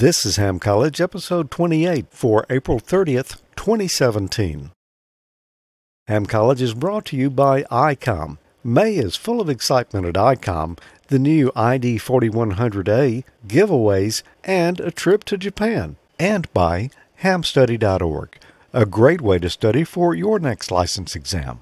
This is Ham College, episode 28 for April 30th, 2017. Ham College is brought to you by ICOM. May is full of excitement at ICOM, the new ID 4100A, giveaways, and a trip to Japan. And by hamstudy.org, a great way to study for your next license exam.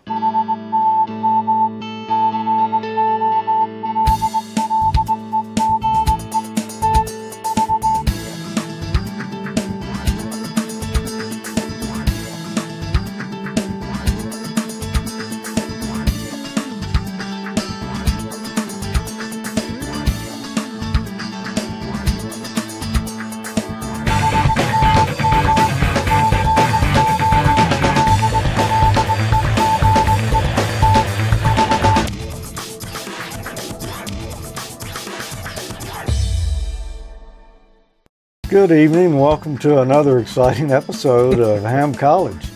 Good evening. Welcome to another exciting episode of Ham College.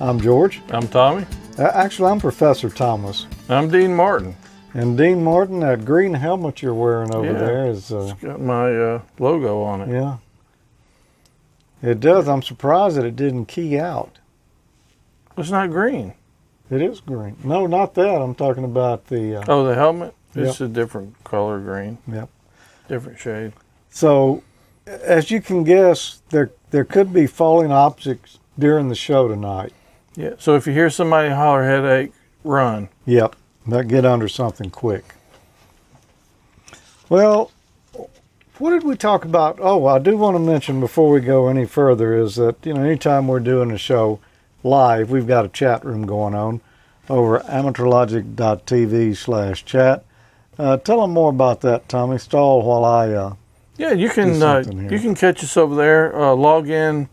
I'm George. I'm Tommy. Actually, I'm Professor Thomas. I'm Dean Martin. And Dean Martin, that green helmet you're wearing over there is... it's got my logo on it. Yeah. It does. I'm surprised that it didn't key out. It's not green. It is green. No, not that. I'm talking about the... the helmet? Yep. It's a different color green. Yep. Different shade. So... as you can guess, there could be falling objects during the show tonight. Yeah, so if you hear somebody holler headache, run. Yep, but get under something quick. Well, what did we talk about? Oh, I do want to mention before we go any further is that, you know, anytime we're doing a show live, we've got a chat room going on over AmateurLogic.tv/chat. Tell them more about that, Tommy. Stall while I... Yeah, you can catch us over there, log in.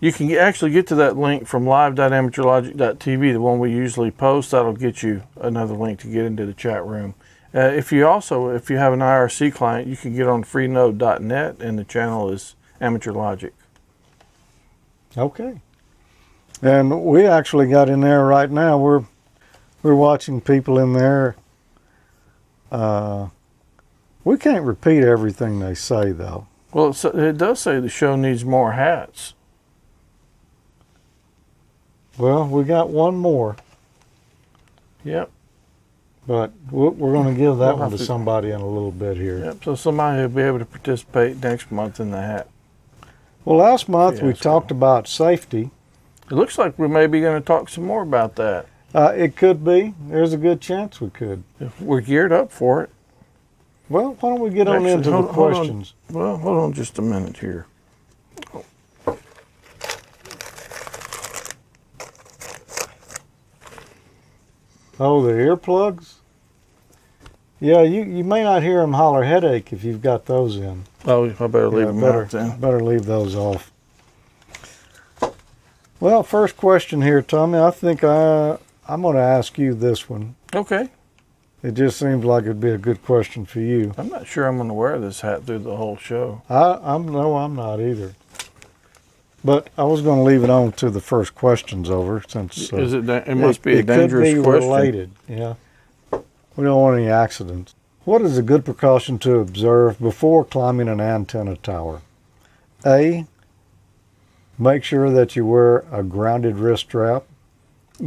You can actually get to that link from live.amateurlogic.tv, the one we usually post. That'll get you another link to get into the chat room. If you have an IRC client, you can get on freenode.net, and the channel is Amateur Logic. Okay. And we actually got in there right now. We're watching people in there. We can't repeat everything they say, though. Well, it does say the show needs more hats. Well, we got one more. Yep. But we're going to give that one to somebody in a little bit here. Yep, so somebody will be able to participate next month in the hat. Well, last month we talked about safety. It looks like we may be going to talk some more about that. It could be. There's a good chance we could. If we're geared up for it. Well, why don't we get on into the questions? Well, hold on just a minute here. Oh, the earplugs? Yeah, you may not hear them holler headache if you've got those in. Oh, I better leave them out then. Better leave those off. Well, first question here, Tommy. I think I'm going to ask you this one. Okay. It just seems like it'd be a good question for you. I'm not sure I'm going to wear this hat through the whole show. I'm not either. But I was going to leave it on to the first questions over since it must be a dangerous question. It could be related. Yeah, we don't want any accidents. What is a good precaution to observe before climbing an antenna tower? A, make sure that you wear a grounded wrist strap.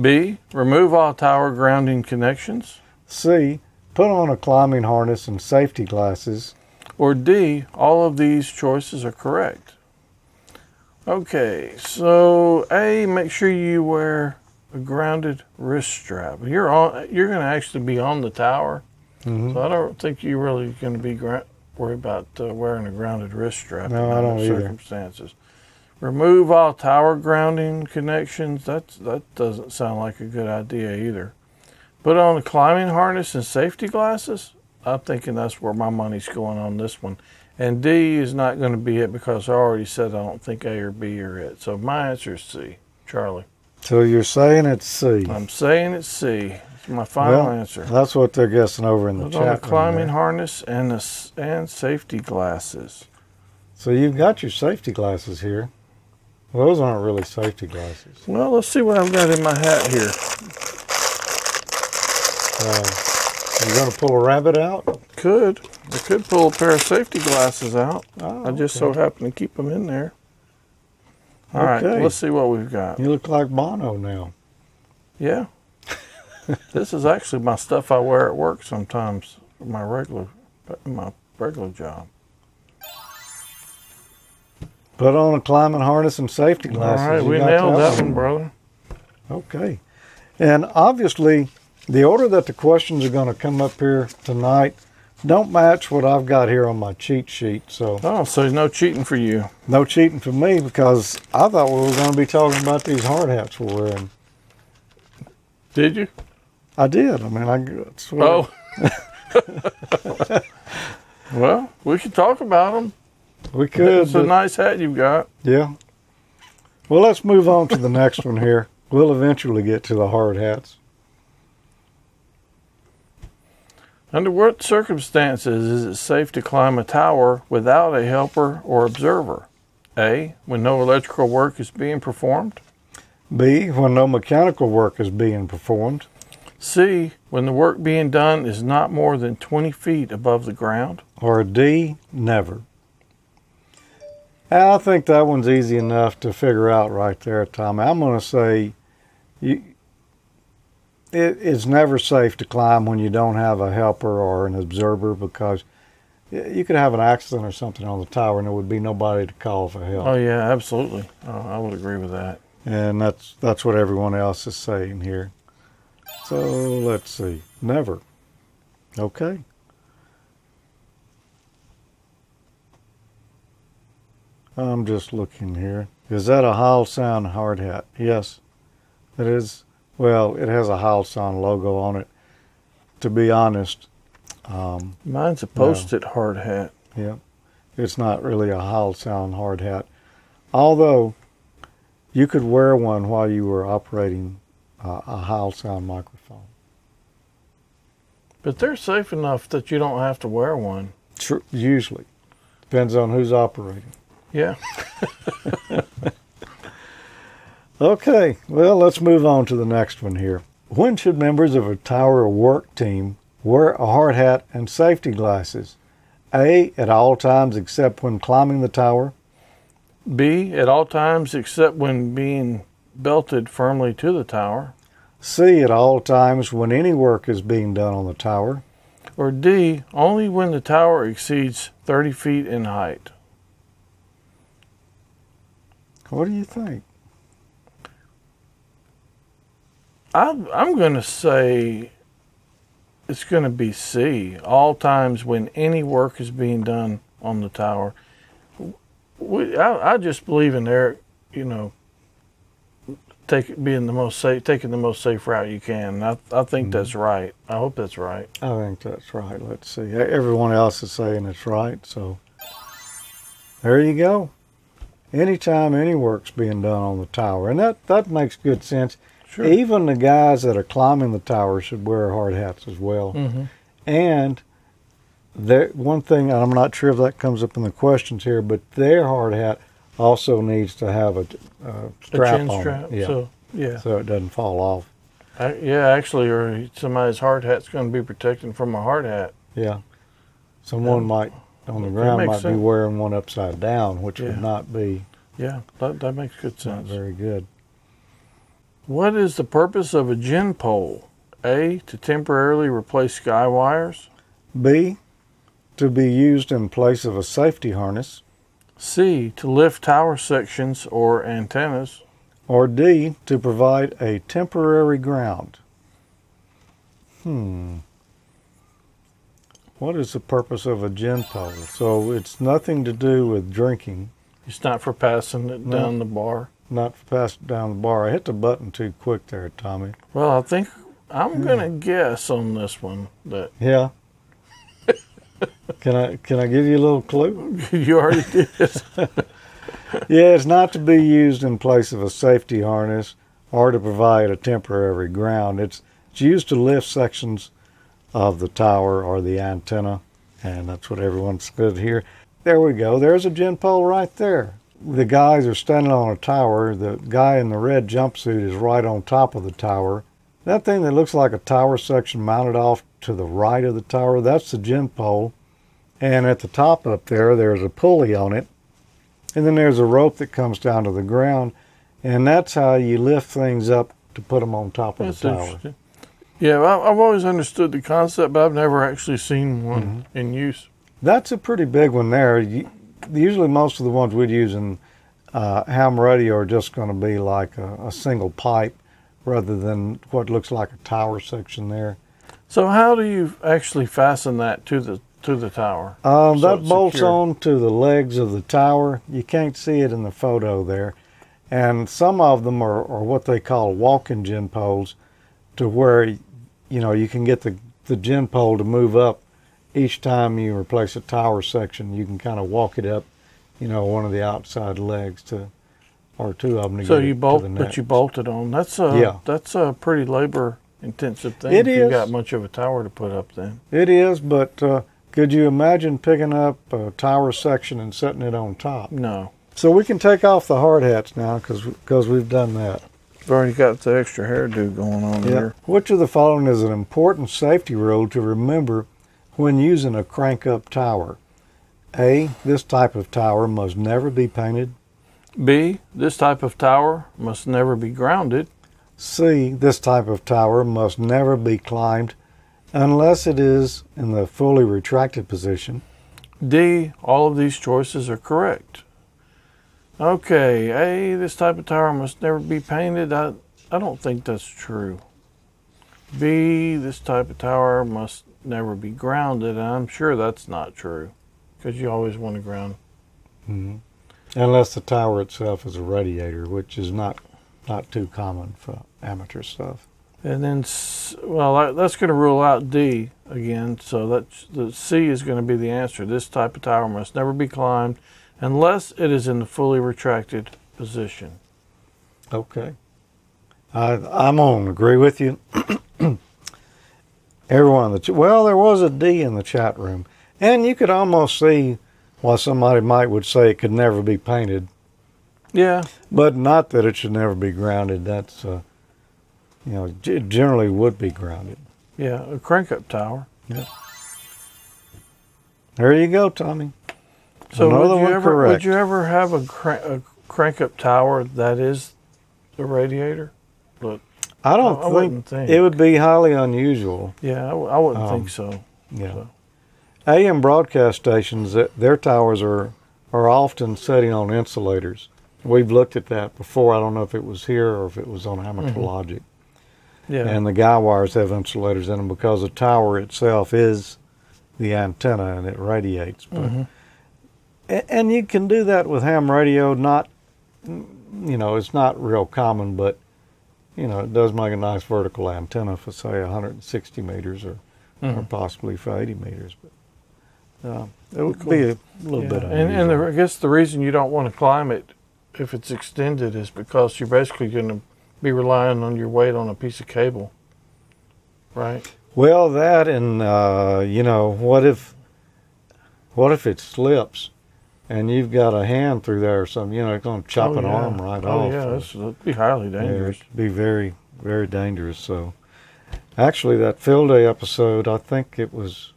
B, remove all tower grounding connections. C, put on a climbing harness and safety glasses. Or D, all of these choices are correct. Okay, so A, make sure you wear a grounded wrist strap. You're going to actually be on the tower, mm-hmm. So I don't think you're really going to be worried about wearing a grounded wrist strap in circumstances. Either. Remove all tower grounding connections. That doesn't sound like a good idea either. Put on a climbing harness and safety glasses? I'm thinking that's where my money's going on this one. And D is not going to be it because I already said I don't think A or B are it. So my answer is C, Charlie. So you're saying it's C. I'm saying it's C. It's my final answer. That's what they're guessing over in the chat. Put on a climbing harness and safety glasses. So you've got your safety glasses here. Well, those aren't really safety glasses. Well, let's see what I've got in my hat here. You going to pull a rabbit out? Could. I could pull a pair of safety glasses out. Oh, I just so happen to keep them in there. All right, let's see what we've got. You look like Bono now. Yeah. This is actually my stuff I wear at work sometimes, my regular job. Put on a climbing harness and safety glasses. All right, we nailed that one, brother. Okay. And obviously, the order that the questions are going to come up here tonight don't match what I've got here on my cheat sheet. So. Oh, so no cheating for you. No cheating for me, because I thought we were going to be talking about these hard hats we're wearing. Did you? I did. I mean, I swear. Oh. Well, we should talk about them. We could. It's a nice hat you've got. Yeah. Well, let's move on to the next one here. We'll eventually get to the hard hats. Under what circumstances is it safe to climb a tower without a helper or observer? A, when no electrical work is being performed. B, when no mechanical work is being performed. C, when the work being done is not more than 20 feet above the ground. Or D, never. I think that one's easy enough to figure out right there, Tommy. I'm going to say it's never safe to climb when you don't have a helper or an observer, because you could have an accident or something on the tower and there would be nobody to call for help. Oh, yeah, absolutely. I would agree with that. And that's what everyone else is saying here. So let's see. Never. Okay. I'm just looking here. Is that a Heil Sound hard hat? Yes, it is. Well, it has a Heil Sound logo on it. To be honest, mine's a Post-it hard hat. Yeah, it's not really a Heil Sound hard hat, although you could wear one while you were operating a Heil Sound microphone. But they're safe enough that you don't have to wear one. True. Usually, depends on who's operating. Yeah. Okay, well, let's move on to the next one here. When should members of a tower work team wear a hard hat and safety glasses? A, at all times except when climbing the tower. B, at all times except when being belted firmly to the tower. C, at all times when any work is being done on the tower. Or D, only when the tower exceeds 30 feet in height. What do you think? I'm going to say it's going to be C, all times when any work is being done on the tower. I just believe in there, you know, taking the most safe route you can. I think that's right. I hope that's right. I think that's right. Let's see. Everyone else is saying it's right. So there you go. Anytime any work's being done on the tower. And that makes good sense. Sure. Even the guys that are climbing the tower should wear hard hats as well. Mm-hmm. And one thing, and I'm not sure if that comes up in the questions here, but their hard hat also needs to have a strap on. A chin strap, yeah. So it doesn't fall off. Or somebody's hard hat's going to be protecting from a hard hat. Yeah. Someone might... on the ground might sense. Be wearing one upside down, which would not be. Yeah, that makes good sense. Not very good. What is the purpose of a gin pole? A, to temporarily replace sky wires. B, to be used in place of a safety harness. C, to lift tower sections or antennas. Or D, to provide a temporary ground. What is the purpose of a gin pole? So it's nothing to do with drinking. It's not for passing it down the bar. Not for passing it down the bar. I hit the button too quick there, Tommy. Well, I think I'm going to guess on this one. Yeah. Can I give you a little clue? You already did. It's not to be used in place of a safety harness or to provide a temporary ground. It's used to lift sections of the tower or the antenna, and that's what everyone's good here. There we go. There's a gin pole right there. The guys are standing on a tower. The guy in the red jumpsuit is right on top of the tower, That thing that looks like a tower section mounted off to the right of the tower, that's the gym pole. And at the top up there, there's a pulley on it. And then there's a rope that comes down to the ground. And that's how you lift things up to put them on top of the tower. Yeah, I've always understood the concept, but I've never actually seen one in use. That's a pretty big one there. Usually most of the ones we'd use in ham radio are just going to be like a single pipe rather than what looks like a tower section there. So how do you actually fasten that to the tower? So that bolts on to the legs of the tower. You can't see it in the photo there. And some of them are what they call walking gym poles, to where, you know, you can get the gym pole to move up each time you replace a tower section. You can kind of walk it up, you know, one of the outside legs to, or two of them to, so get you bolt, to the net. But you bolt it on. That's a pretty labor-intensive thing. It is. You've got much of a tower to put up then. It is, but could you imagine picking up a tower section and setting it on top? No. So we can take off the hard hats now because we've done that. We've already got the extra hairdo going on here. Which of the following is an important safety rule to remember when using a crank-up tower? A, this type of tower must never be painted. B, this type of tower must never be grounded. C, this type of tower must never be climbed unless it is in the fully retracted position. D, all of these choices are correct. Okay, A, this type of tower must never be painted. I don't think that's true. B, this type of tower must never be grounded. I'm sure that's not true because you always want to ground. Mm-hmm. Unless the tower itself is a radiator, which is not too common for amateur stuff. And then, well, that's going to rule out D again. So that's, the C is going to be the answer. This type of tower must never be climbed unless it is in the fully retracted position. Okay. I'm going to agree with you. Everyone in the well, there was a D in the chat room. And you could almost see why somebody would say it could never be painted. Yeah. But not that it should never be grounded. That's, you know, it generally would be grounded. Yeah, a crank-up tower. Yeah. There you go, Tommy. So would you ever have a crank-up tower that is the radiator? Look, I wouldn't think. It would be highly unusual. Yeah, I wouldn't think so. Yeah. So. AM broadcast stations, their towers are often sitting on insulators. We've looked at that before. I don't know if it was here or if it was on AmateurLogic. Mm-hmm. Yeah. And the guy wires have insulators in them because the tower itself is the antenna and it radiates. But and you can do that with ham radio. Not, you know, it's not real common, but you know, it does make a nice vertical antenna for say 160 meters or possibly for 80 meters. But it would be a little bit unusual. And I guess the reason you don't want to climb it if it's extended is because you're basically going to be relying on your weight on a piece of cable, right? Well, that and you know, what if it slips? And you've got a hand through there or something, you know, it's going to chop an arm right off. Yeah, that'd be highly dangerous. It'd be very, very dangerous. So, actually, that field day episode, I think it was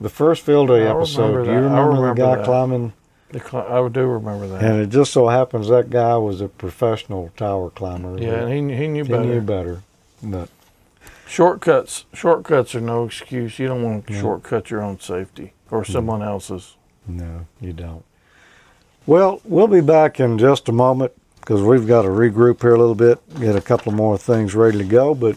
the first field day episode. Do you remember the guy climbing? I do remember that. And it just so happens that guy was a professional tower climber. Yeah, and he knew better. He knew better. But shortcuts are no excuse. You don't want to shortcut your own safety. Or someone else's. No, you don't. Well, we'll be back in just a moment because we've got to regroup here a little bit, get a couple more things ready to go. But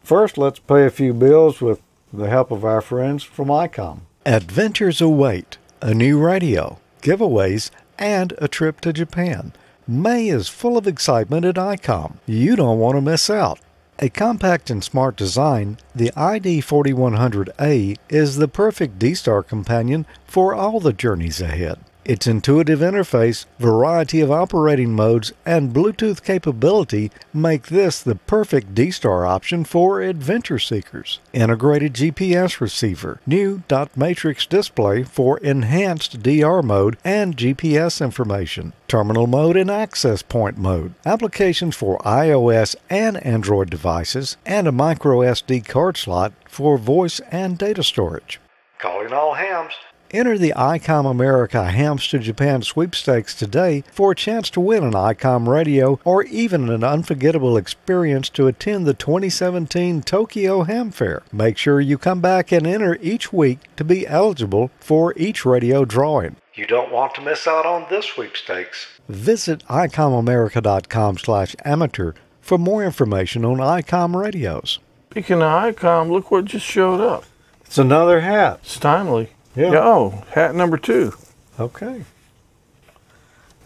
first, let's pay a few bills with the help of our friends from ICOM. Adventures await, a new radio, giveaways, and a trip to Japan. May is full of excitement at ICOM. You don't want to miss out. A compact and smart design, the ID 4100A is the perfect D-Star companion for all the journeys ahead. Its intuitive interface, variety of operating modes, and Bluetooth capability make this the perfect D-Star option for adventure seekers. Integrated GPS receiver, new dot matrix display for enhanced DR mode and GPS information, terminal mode and access point mode, applications for iOS and Android devices, and a micro SD card slot for voice and data storage. Calling all hams! Enter the ICOM America Hams to Japan sweepstakes today for a chance to win an ICOM radio or even an unforgettable experience to attend the 2017 Tokyo Ham Fair. Make sure you come back and enter each week to be eligible for each radio drawing. You don't want to miss out on this sweepstakes. Visit ICOMAmerica.com/amateur for more information on ICOM radios. Speaking of ICOM, look what just showed up. It's another hat. It's timely. Yeah. Oh, hat number 2. Okay.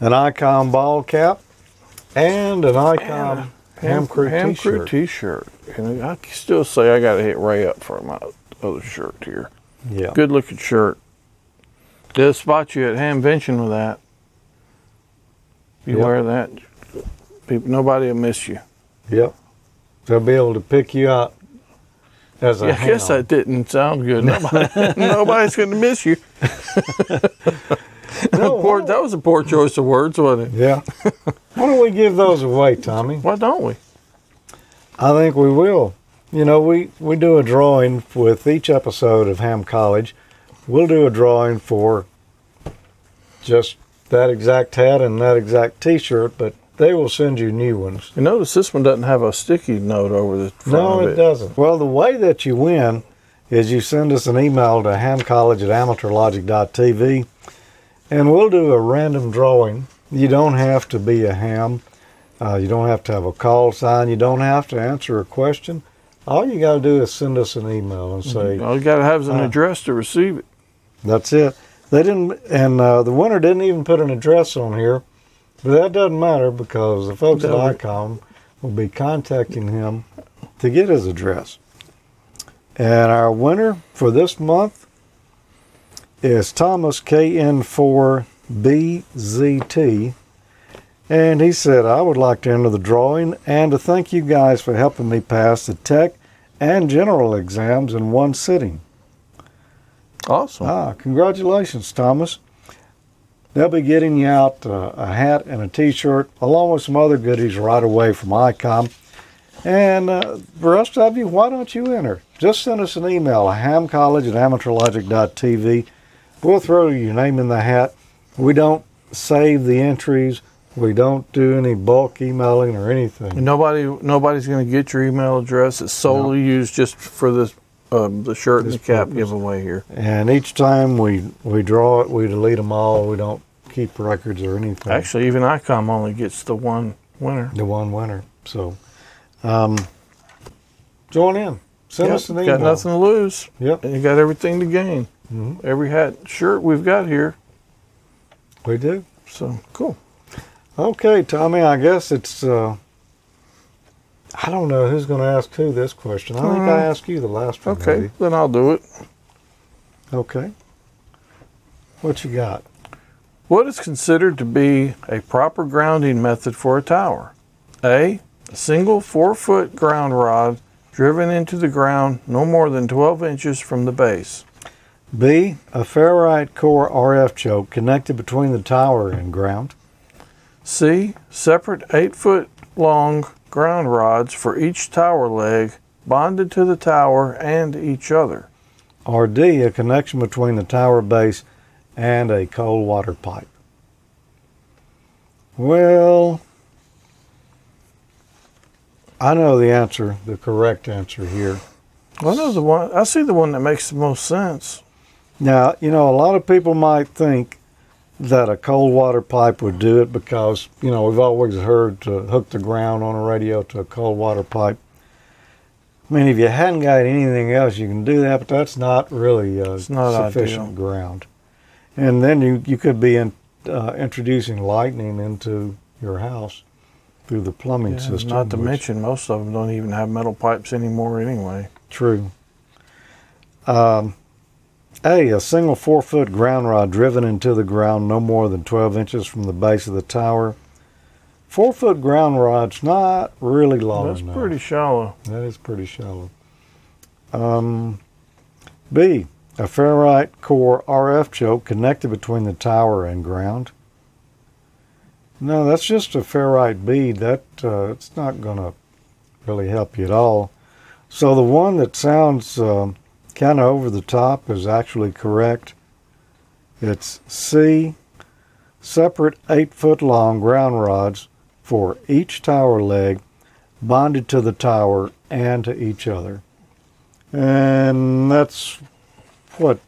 An ICOM ball cap and an ICOM and ham crew t-shirt. And I can still say I got to hit Ray up for my other shirt here. Yeah. Good looking shirt. They'll spot you at Hamvention with that. You wear that, people, nobody will miss you. Yep. They'll be able to pick you out. I guess that didn't sound good. Nobody's going to miss you. That was a poor choice of words, wasn't it? Yeah. Why don't we give those away, Tommy? Why don't we? I think we will. You know, we do a drawing with each episode of Ham College. We'll do a drawing for just that exact hat and that exact T-shirt, but they will send you new ones. You notice this one doesn't have a sticky note over the front of it. No, it doesn't. Well, the way that you win is you send us an email to hamcollege@amateurlogic.tv, and we'll do a random drawing. You don't have to be a ham. You don't have to have a call sign. You don't have to answer a question. All you got to do is send us an email and say... All you got to have is an address to receive it. That's it. They didn't, and the winner didn't even put an address on here. But that doesn't matter because the folks at ICOM will be contacting him to get his address. And our winner for this month is Thomas KN4BZT. And he said, I would like to enter the drawing and to thank you guys for helping me pass the tech and general exams in one sitting. Awesome. Congratulations, Thomas. They'll be getting you out a hat and a T-shirt, along with some other goodies right away from ICOM. And the rest of you, why don't you enter? Just send us an email, hamcollege@amateurlogic.tv. We'll throw your name in the hat. We don't save the entries. We don't do any bulk emailing or anything. Nobody's going to get your email address. It's solely used just for this. The shirt and the cap giveaway here. And each time we draw it, we delete them all. We don't keep records or anything. Actually, even ICOM only gets the one winner. So join in. Send us an email. Got nothing to lose. Yep. And you got everything to gain. Mm-hmm. Every hat and shirt we've got here. We do. So, cool. Okay, Tommy, I guess it's... I don't know who's going to ask who this question. I think I asked you the last one. Okay, maybe. Then I'll do it. Okay. What you got? What is considered to be a proper grounding method for a tower? A, a single 4-foot ground rod driven into the ground no more than 12 inches from the base. B, a ferrite core RF choke connected between the tower and ground. C, separate 8-foot long ground rods for each tower leg bonded to the tower and each other. Or D, a connection between the tower base and a cold water pipe. Well, I know the answer, the correct answer here. Well, I know the one, I see the one that makes the most sense. Now, you know, a lot of people might think that a cold water pipe would do it because, you know, we've always heard to hook the ground on a radio to a cold water pipe. I mean, if you hadn't got anything else, you can do that, but that's not really not sufficient ideal ground. And then you could be introducing lightning into your house through the plumbing system. Not to mention, most of them don't even have metal pipes anymore anyway. True. A, a single 4-foot ground rod driven into the ground no more than 12 inches from the base of the tower. 4-foot ground rod's not really long enough. That's pretty shallow. That is pretty shallow. B, a ferrite core RF choke connected between the tower and ground. No, that's just a ferrite bead. That it's not going to really help you at all. So the one that sounds kind of over the top is actually correct. It's C, separate 8-foot long ground rods for each tower leg bonded to the tower and to each other. And that's what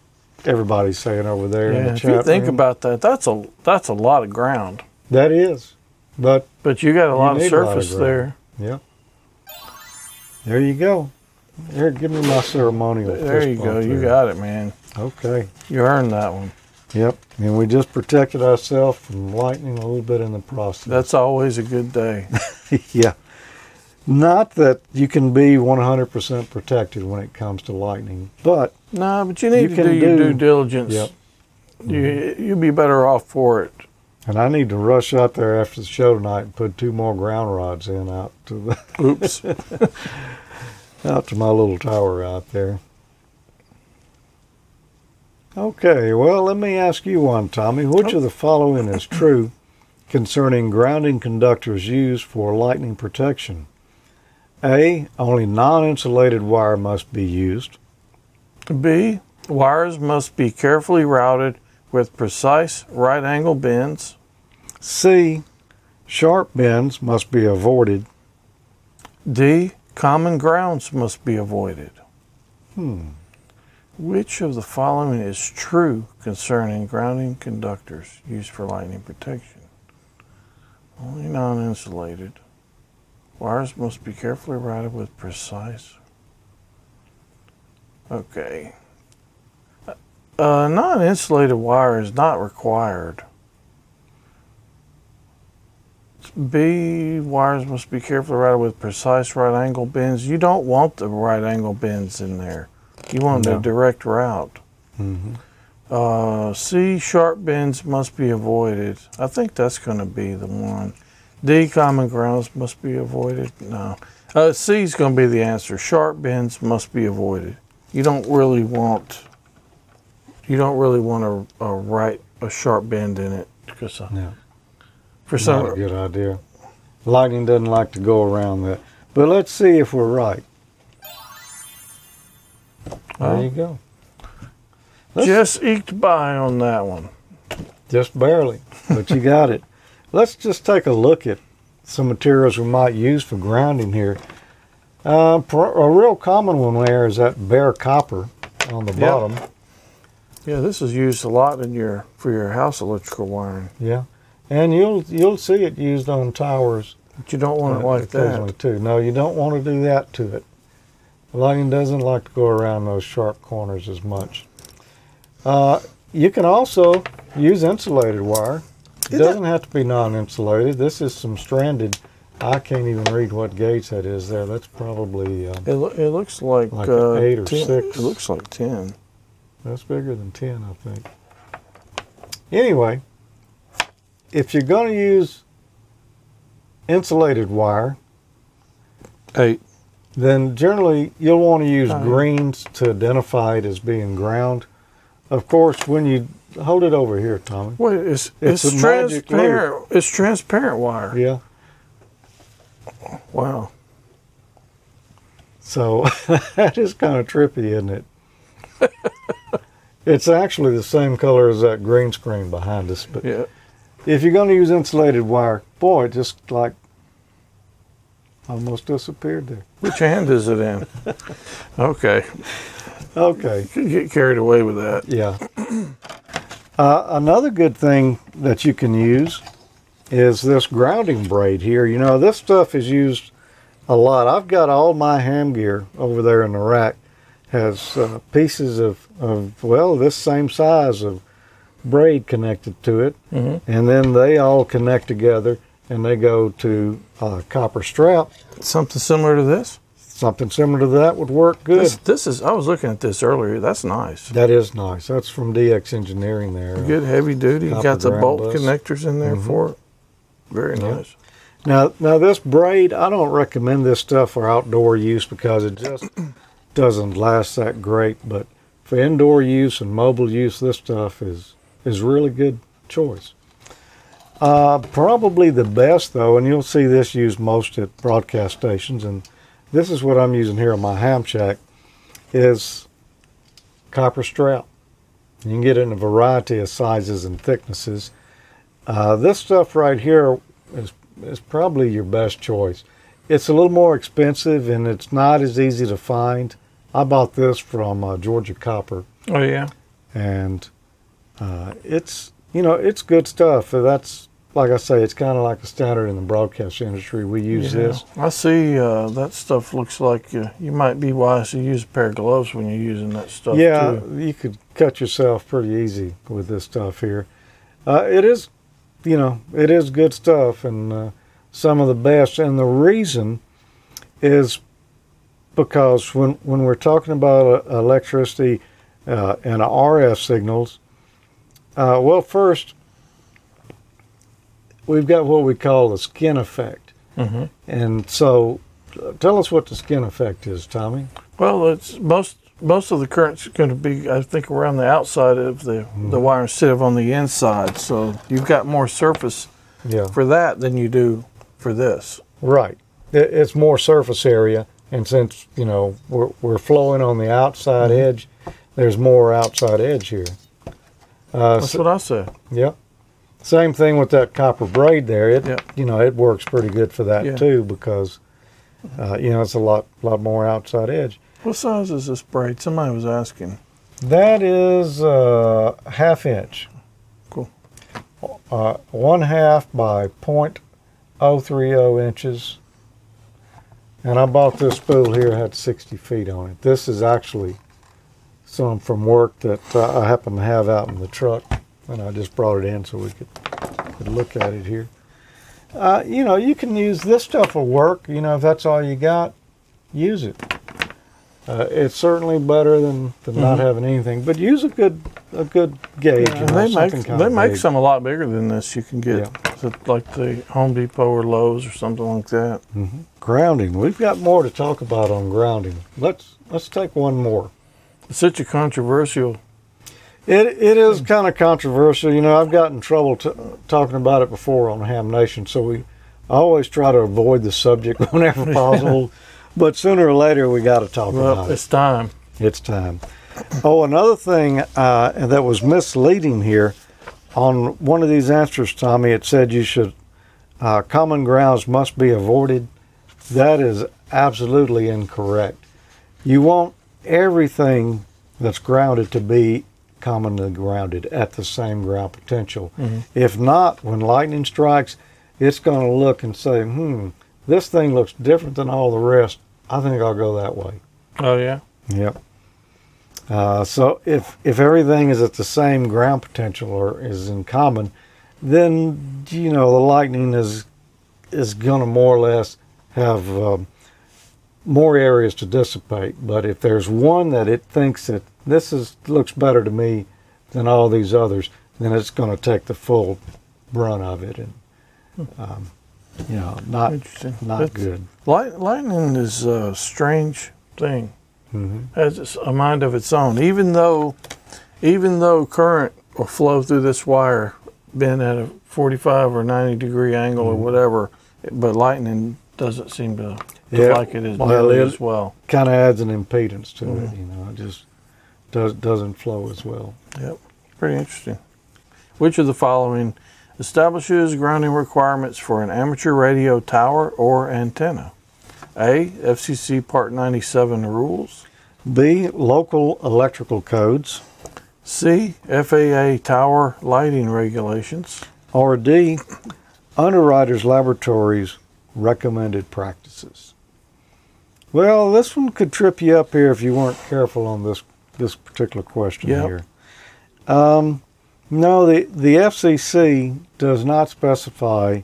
everybody's saying over there in the chat room. If you think about that, that's a lot of ground. That is. But you got a lot of surface there. Yeah. There you go. Here, give me my ceremonial. There you go. You got it, man. Okay. You earned that one. Yep. And we just protected ourselves from lightning a little bit in the process. That's always a good day. Yeah. Not that you can be 100% protected when it comes to lightning, but... No, but you need to do your due diligence. Yep. You'll be better off for it. And I need to rush out there after the show tonight and put 2 more ground rods in out to the... Oops. out to my little tower out there. Okay, well, let me ask you one, Tommy. Which of the following is true concerning grounding conductors used for lightning protection? A, only non-insulated wire must be used. B, wires must be carefully routed with precise right-angle bends. C, sharp bends must be avoided. D, common grounds must be avoided. Which of the following is true concerning grounding conductors used for lightning protection? Only non-insulated. Wires must be carefully routed with precise. Okay. Non-insulated wire is not required. B, wires must be carefully routed with precise right angle bends. You don't want the right angle bends in there. You want the direct route. Mm-hmm. C, sharp bends must be avoided. I think that's going to be the one. D, common grounds must be avoided. No. C is going to be the answer. Sharp bends must be avoided. You don't really want a sharp bend in it. Because for some not a good idea. Lightning doesn't like to go around that. But let's see if we're right. There you go. Just eked by on that one. Just barely. But you got it. Let's just take a look at some materials we might use for grounding here. A real common one there is that bare copper on the bottom. Yeah, this is used a lot for your house electrical wiring. Yeah, and you'll see it used on towers. But you don't want it like that. Too. No, you don't want to do that to it. Lightning doesn't like to go around those sharp corners as much. You can also use insulated wire. It doesn't have to be non-insulated. This is some stranded. I can't even read what gauge that is there. That's probably... it looks like 8 or 10. 6. It looks like 10. That's bigger than 10, I think. Anyway, if you're going to use insulated wire... 8. Then generally you'll want to use greens to identify it as being ground. Of course, when you... Hold it over here, Tommy. Wait, it's transparent. It's transparent wire. Yeah. Wow. So that is kind of trippy, isn't it? It's actually the same color as that green screen behind us. But if you're going to use insulated wire, boy, it just like almost disappeared there. Which hand is it in? Okay. You get carried away with that. Yeah. Another good thing that you can use is this grounding braid here. You know, this stuff is used a lot. I've got all my ham gear over there in the rack has pieces of this same size of braid connected to it. Mm-hmm. And then they all connect together and they go to a copper strap. Something similar to this? Something similar to that would work good. This is, I was looking at this earlier. That's nice. That is nice. That's from DX Engineering there. Good heavy duty. You got the bolt connectors in there for it. Very nice. Now this braid, I don't recommend this stuff for outdoor use because it just doesn't last that great. But for indoor use and mobile use, this stuff is really good choice. Probably the best, though, and you'll see this used most at broadcast stations, and this is what I'm using here on my ham shack, is copper strap. You can get it in a variety of sizes and thicknesses. This stuff right here is probably your best choice. It's a little more expensive, and it's not as easy to find. I bought this from Georgia Copper. Oh, yeah. And it's good stuff. That's, like I say, it's kind of like a standard in the broadcast industry. We use this. I see that stuff looks like you might be wise to use a pair of gloves when you're using that stuff, too. Yeah, you could cut yourself pretty easy with this stuff here. It is good stuff and some of the best. And the reason is because when we're talking about electricity and RF signals, first, we've got what we call the skin effect. Mm-hmm. And so tell us what the skin effect is, Tommy. Well, it's most of the current's going to be, I think, around the outside of the wire instead of on the inside. So you've got more surface for that than you do for this. Right. It's more surface area. And since, we're flowing on the outside edge, there's more outside edge here. That's what I said. Yeah. Same thing with that copper braid there. It works pretty good for that too because, it's a lot more outside edge. What size is this braid? Somebody was asking. That is 1/2 inch. Cool. 1/2 by 0.030 inches. And I bought this spool here. It had 60 feet on it. This is actually some from work that I happen to have out in the truck, and I just brought it in so we could look at it here. You can use this stuff for work. If that's all you got, use it. It's certainly better than not having anything. But use a good gauge. Yeah, they make some a lot bigger than this. You can get like the Home Depot or Lowe's or something like that. Mm-hmm. Grounding. We've got more to talk about on grounding. Let's take one more. It's such a controversial. It is kind of controversial. I've gotten in trouble talking about it before on Ham Nation, so I always try to avoid the subject whenever possible. But sooner or later, we got to talk about it. It's time. It's time. Oh, another thing that was misleading here on one of these answers, Tommy, it said you should common grounds must be avoided. That is absolutely incorrect. You want everything that's grounded to be commonly grounded at the same ground potential. Mm-hmm. If not, when lightning strikes, it's going to look and say, this thing looks different than all the rest. I think I'll go that way. Oh, yeah? Yep. So if everything is at the same ground potential or is in common, then, the lightning is going to more or less have more areas to dissipate. But if there's one that it thinks that this looks better to me than all these others, then it's going to take the full brunt of it. And, not good. Lightning is a strange thing. Mm-hmm. It has a mind of its own. Even though current will flow through this wire, been at a 45 or 90 degree angle or whatever, but lightning doesn't seem to like it as nearly as well. Kind of adds an impedance to it. It just doesn't flow as well. Yep, pretty interesting. Which of the following establishes grounding requirements for an amateur radio tower or antenna? A, FCC Part 97 rules. B, local electrical codes. C, FAA tower lighting regulations. Or D, Underwriters Laboratories recommended practices. Well, this one could trip you up here if you weren't careful on this particular question here. No, the FCC does not specify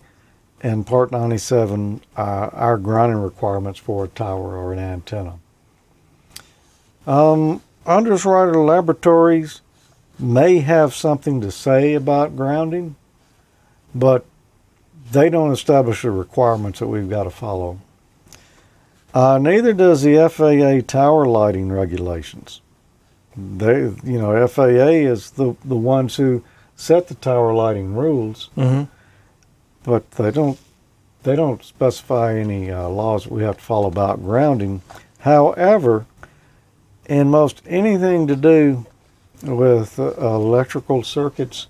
and Part 97 our grounding requirements for a tower or an antenna. Underwriter Laboratories may have something to say about grounding, but they don't establish the requirements that we've got to follow. Neither does the FAA tower lighting regulations. They, you know, FAA is the ones who set the tower lighting rules, mm-hmm. but they don't specify any laws that we have to follow about grounding. However, in most anything to do with electrical circuits,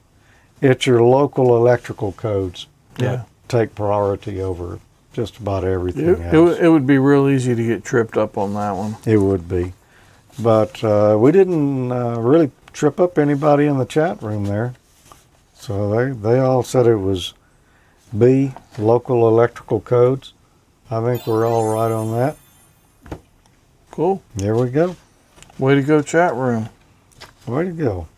it's your local electrical codes that take priority over just about everything else. It would be real easy to get tripped up on that one. It would be. But we didn't really trip up anybody in the chat room there. So they all said it was B, local electrical codes. I think we're all right on that. Cool. There we go. Way to go, chat room. Way to go.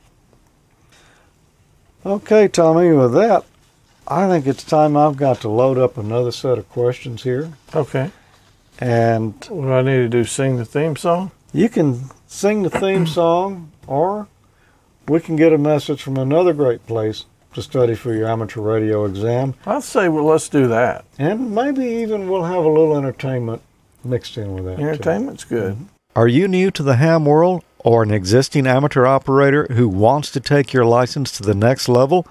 Okay, Tommy, with that, I think it's time I've got to load up another set of questions here. Okay. And what do I need to do, sing the theme song? You can sing the theme song, or we can get a message from another great place to study for your amateur radio exam. I'd say, well, let's do that. And maybe even we'll have a little entertainment mixed in with that. Entertainment's good. Mm-hmm. Are you new to the ham world or an existing amateur operator who wants to take your license to the next level?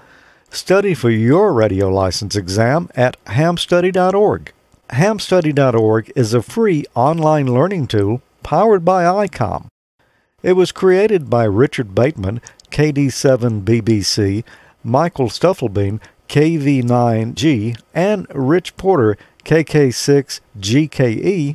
Study for your radio license exam at hamstudy.org. Hamstudy.org is a free online learning tool powered by ICOM. It was created by Richard Bateman, KD7BBC, Michael Stufflebeam, KV9G, and Rich Porter, KK6GKE,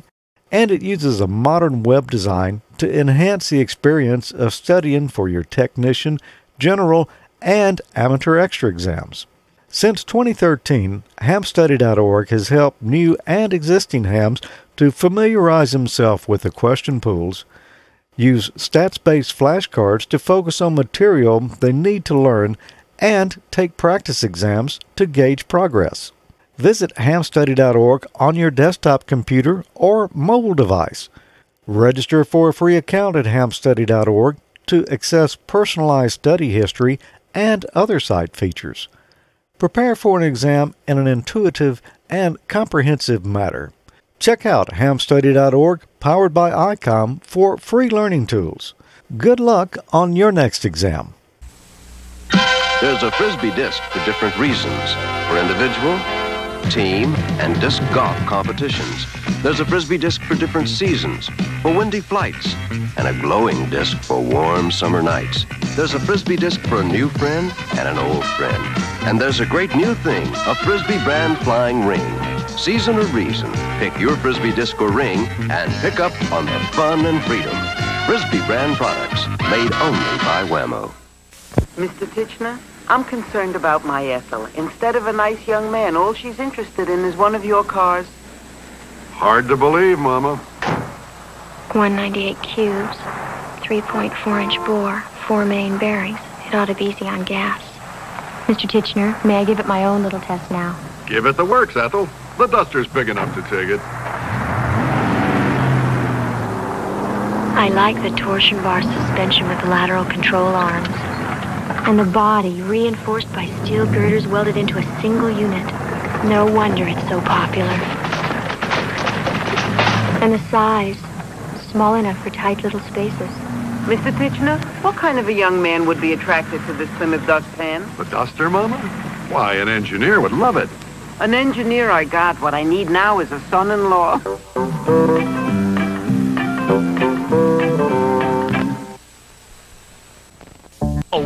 and it uses a modern web design to enhance the experience of studying for your technician, general, and amateur extra exams. Since 2013, hamstudy.org has helped new and existing hams to familiarize himself with the question pools, use stats-based flashcards to focus on material they need to learn, and take practice exams to gauge progress. Visit hamstudy.org on your desktop computer or mobile device. Register for a free account at hamstudy.org to access personalized study history and other site features. Prepare for an exam in an intuitive and comprehensive manner. Check out hamstudy.org, powered by ICOM, for free learning tools. Good luck on your next exam. There's a Frisbee disc for different reasons, for individual, team, and disc golf competitions. There's a Frisbee disc for different seasons, for windy flights, and a glowing disc for warm summer nights. There's a Frisbee disc for a new friend and an old friend. And there's a great new thing, a Frisbee brand flying ring. Season or reason, pick your Frisbee disc or ring and pick up on the fun and freedom. Frisbee brand products, made only by Wham-O. Mr. Titchener? I'm concerned about my Ethel. Instead of a nice young man, all she's interested in is one of your cars. Hard to believe, Mama. 198 cubes, 3.4-inch bore, 4 main bearings. It ought to be easy on gas. Mr. Titchener, may I give it my own little test now? Give it the works, Ethel. The duster's big enough to take it. I like the torsion bar suspension with the lateral control arms. And the body, reinforced by steel girders, welded into a single unit. No wonder it's so popular. And the size, small enough for tight little spaces. Mr. Titchener, what kind of a young man would be attracted to this Plymouth dustpan? The duster, Mama? Why, an engineer would love it. An engineer I got. What I need now is a son-in-law.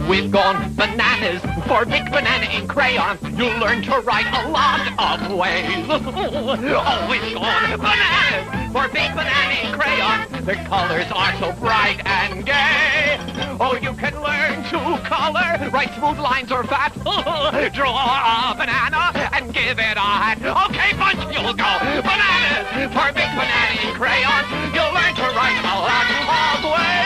We've gone bananas for Big Banana in crayon. You'll learn to write a lot of ways. Oh, we've gone bananas for Big Banana in crayon. The colors are so bright and gay. Oh, you can learn to color, write smooth lines or fat. Draw a banana and give it a hat. Okay, bunch, you'll go bananas for Big Banana in crayon. You'll learn to write a lot of ways.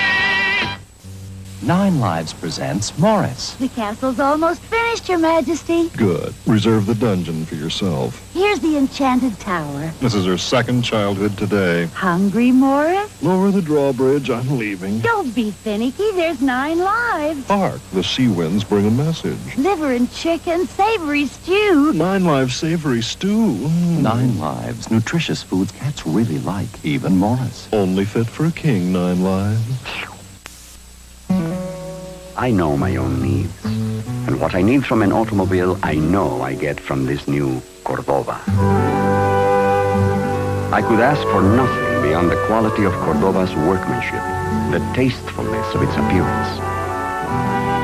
Nine Lives presents Morris. The castle's almost finished, Your Majesty. Good. Reserve the dungeon for yourself. Here's the enchanted tower. This is her second childhood today. Hungry, Morris? Lower the drawbridge. I'm leaving. Don't be finicky. There's 9 lives. Hark. The sea winds bring a message. Liver and chicken, savory stew. 9 Lives savory stew. 9 Lives. Nutritious foods cats really like, even Morris. Only fit for a king, 9 Lives. I know my own needs. And what I need from an automobile, I know I get from this new Cordoba. I could ask for nothing beyond the quality of Cordoba's workmanship, the tastefulness of its appearance.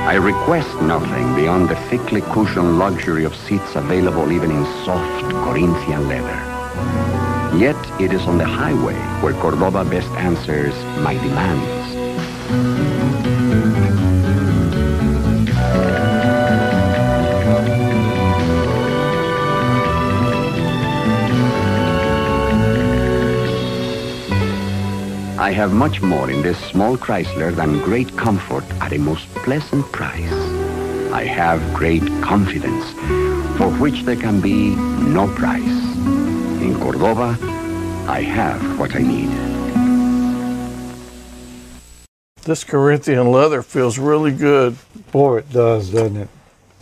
I request nothing beyond the thickly cushioned luxury of seats available even in soft Corinthian leather. Yet it is on the highway where Cordoba best answers my demands. I have much more in this small Chrysler than great comfort at a most pleasant price. I have great confidence, for which there can be no price. In Cordoba, I have what I need. This Corinthian leather feels really good. Boy, it does, doesn't it?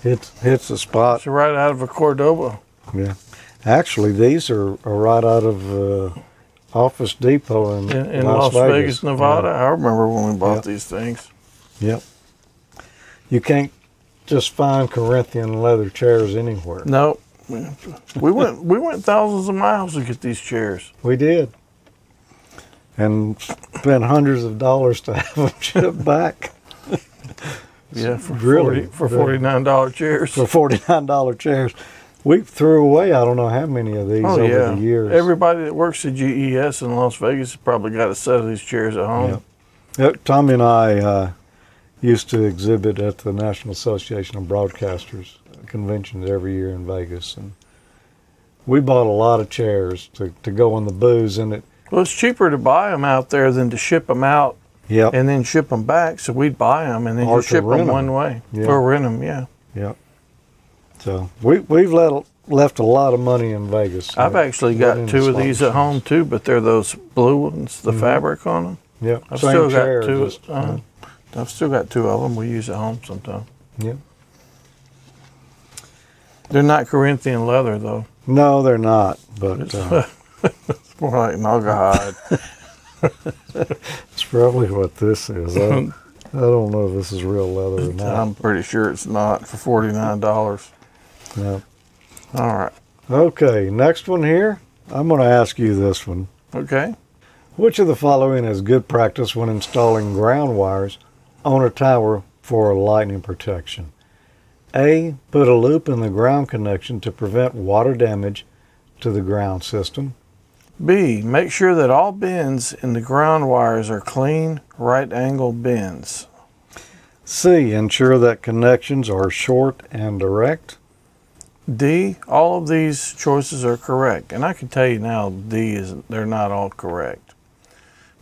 It hits the spot. It's right out of a Cordoba. Yeah. Actually, these are right out of... Office Depot in Las Vegas, Nevada. Yeah. I remember when we bought these things. Yep. You can't just find Corinthian leather chairs anywhere. No. We went thousands of miles to get these chairs. We did. And spent hundreds of dollars to have them shipped back. Yeah, for $49 chairs. For $49 chairs. We threw away I don't know how many of these over the years. Everybody that works at GES in Las Vegas has probably got a set of these chairs at home. Yeah. Tommy and I used to exhibit at the National Association of Broadcasters conventions every year in Vegas. And we bought a lot of chairs to go on the booze. And well, it's cheaper to buy them out there than to ship them out and then ship them back. So we'd buy them and then just ship them one way. Yeah. Or rent them, Yep. So we've left a lot of money in Vegas. I've actually got 2 of these at home too, but they're those blue ones, the fabric on them. Yeah, I've still got 2 of them. We use at home sometimes. Yeah. They're not Corinthian leather though. No, they're not. But it's more like Naugahyde. That's probably what this is. I don't know if this is real leather or not. I'm pretty sure it's not for $49. No. All right. Okay, next one here. I'm going to ask you this one. Okay. Which of the following is good practice when installing ground wires on a tower for lightning protection? A, put a loop in the ground connection to prevent water damage to the ground system. B, make sure that all bends in the ground wires are clean, right-angle bends. C, ensure that connections are short and direct. D, all of these choices are correct. And I can tell you now, they're not all correct.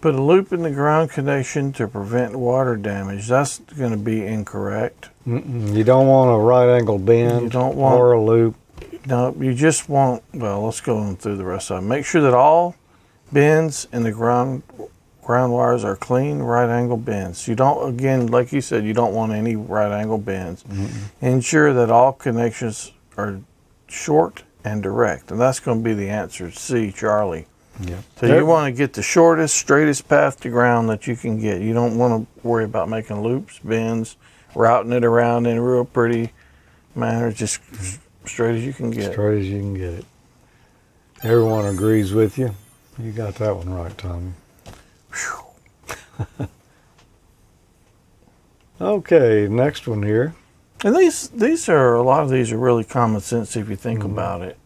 Put a loop in the ground connection to prevent water damage. That's going to be incorrect. Mm-mm. You don't want a right-angle bend or a loop. No, you just want, let's go on through the rest of it. Make sure that all bends in the ground wires are clean, right-angle bends. You don't, again, like you said, you don't want any right-angle bends. Mm-hmm. Ensure that all connections are short and direct, and that's going to be the answer, C, Charlie. Yeah. So you want to get the shortest, straightest path to ground that you can get. You don't want to worry about making loops, bends, routing it around in a real pretty manner, just... Straight as you can get. Straight as you can get it. Everyone agrees with you. You got that one right, Tommy. Okay, next one here. And these are, a lot of these are really common sense if you think about it.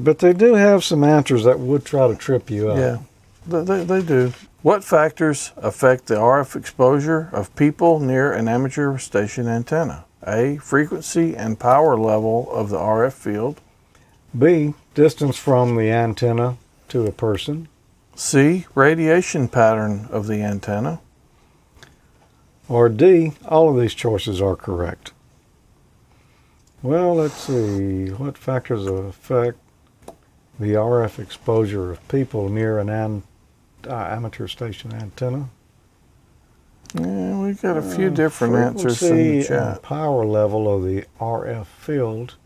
But they do have some answers that would try to trip you up. Yeah, they do. What factors affect the RF exposure of people near an amateur station antenna? A, frequency and power level of the RF field. B, distance from the antenna to a person. C, radiation pattern of the antenna. Or D, all of these choices are correct. Well, let's see. What factors affect the RF exposure of people near an amateur station antenna? Yeah, we've got a few different answers in the chat. Power level of the RF field.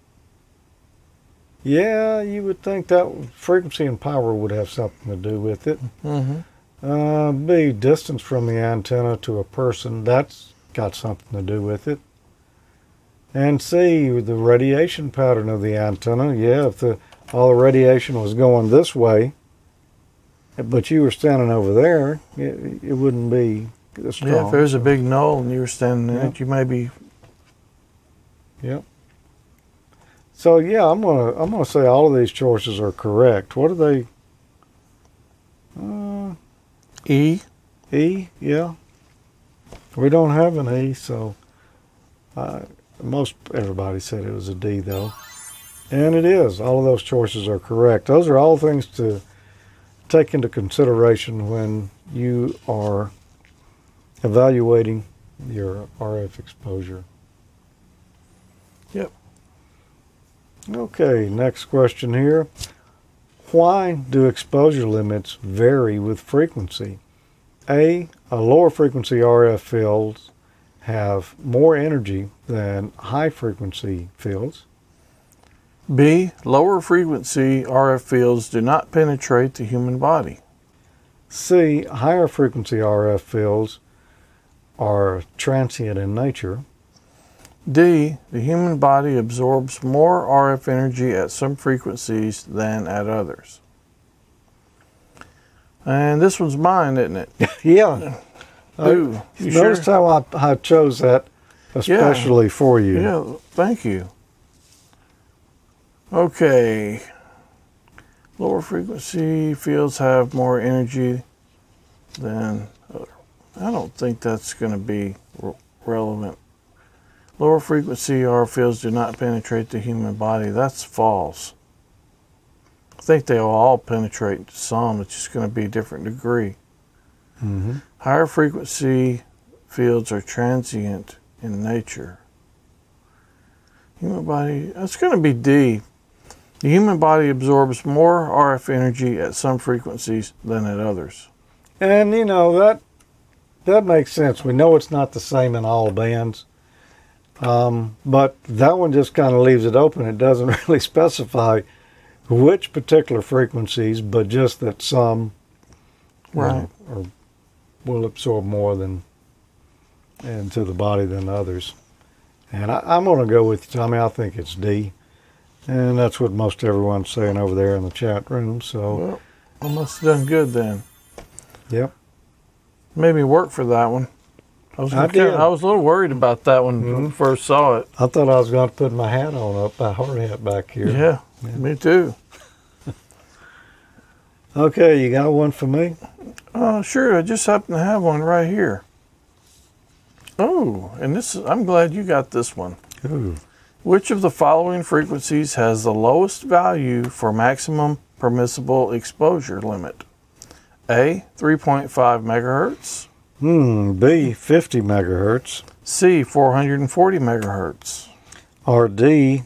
Yeah, you would think that frequency and power would have something to do with it. Mm-hmm. B, distance from the antenna to a person. That's got something to do with it. And C, the radiation pattern of the antenna. Yeah, if all the radiation was going this way, but you were standing over there, it wouldn't be this strong. Yeah, if there's a big knoll and you were standing in it, you may be... Yep. So yeah, I'm gonna say all of these choices are correct. What are they? E, yeah. We don't have an E, so most everybody said it was a D though, and it is. All of those choices are correct. Those are all things to take into consideration when you are evaluating your RF exposure. Yep. Okay, next question here. Why do exposure limits vary with frequency? A lower frequency RF fields have more energy than high frequency fields. B, lower frequency RF fields do not penetrate the human body. C, higher frequency RF fields are transient in nature. D, the human body absorbs more RF energy at some frequencies than at others. And this one's mine, isn't it? Yeah. Ooh, you noticed sure? How I chose that especially for you. Yeah, thank you. Okay. Lower frequency fields have more energy than others. I don't think that's going to be relevant. Lower frequency RF fields do not penetrate the human body. That's false. I think they will all penetrate some. It's just going to be a different degree. Mm-hmm. Higher frequency fields are transient in nature. Human body, that's going to be D. The human body absorbs more RF energy at some frequencies than at others. And, you know, that makes sense. We know it's not the same in all bands. But that one just kind of leaves it open. It doesn't really specify which particular frequencies, but just that some will absorb more than into the body than others. And I'm going to go with you, Tommy. I think it's D. And that's what most everyone's saying over there in the chat room. So, well, I must have done good then. Yep. Made me work for that one. I was a little worried about that one when I first saw it. I thought I was going to put my hat on up, my hard hat back here. Yeah. Me too. Okay, you got one for me? Sure, I just happen to have one right here. Oh, and I'm glad you got this one. Ooh. Which of the following frequencies has the lowest value for maximum permissible exposure limit? A, 3.5 megahertz. B, 50 megahertz. C, 440 megahertz. Or D,